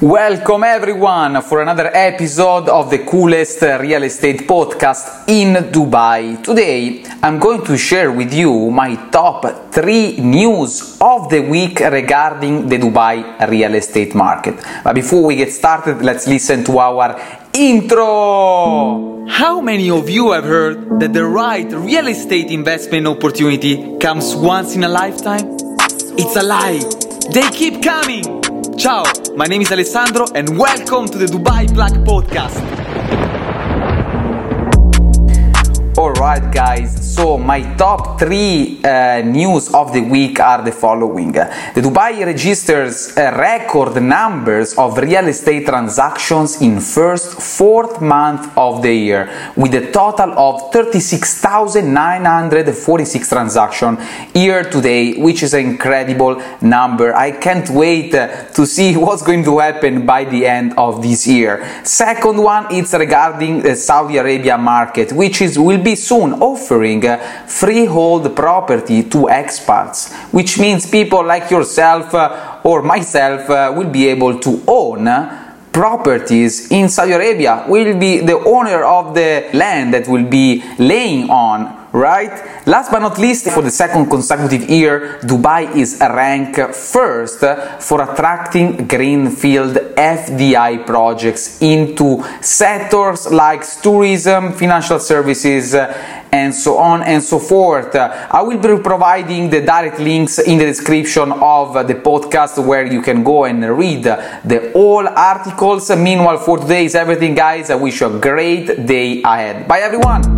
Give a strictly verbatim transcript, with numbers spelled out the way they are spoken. Welcome everyone for another episode of the coolest real estate podcast in Dubai. Today I'm going to share with you my top three news of the week regarding the Dubai real estate market. But before we get started, let's listen to our intro. How many of you have heard that the right real estate investment opportunity comes once in a lifetime? It's a lie. They keep coming. Ciao, my name is Alessandro and welcome to the Dubai Black Podcast. Alright guys, so my top three uh, news of the week are the following. The Dubai registers uh, record numbers of real estate transactions in first fourth month of the year, with a total of thirty-six thousand nine hundred forty-six transactions year to date, which is an incredible number. I can't wait uh, to see what's going to happen by the end of this year. Second one, it's regarding the Saudi Arabia market, which is will be soon offering uh, freehold property to expats, which means people like yourself uh, or myself uh, will be able to own uh, properties in Saudi Arabia. We'll be the owner of the land that will be laying on. Right? Last but not least, for the second consecutive year, Dubai is ranked first for attracting greenfield F D I projects into sectors like tourism, financial services, and so on and so forth. I will be providing the direct links in the description of the podcast where you can go and read the all articles. Meanwhile, for today is everything, guys. I wish you a great day ahead. Bye, everyone.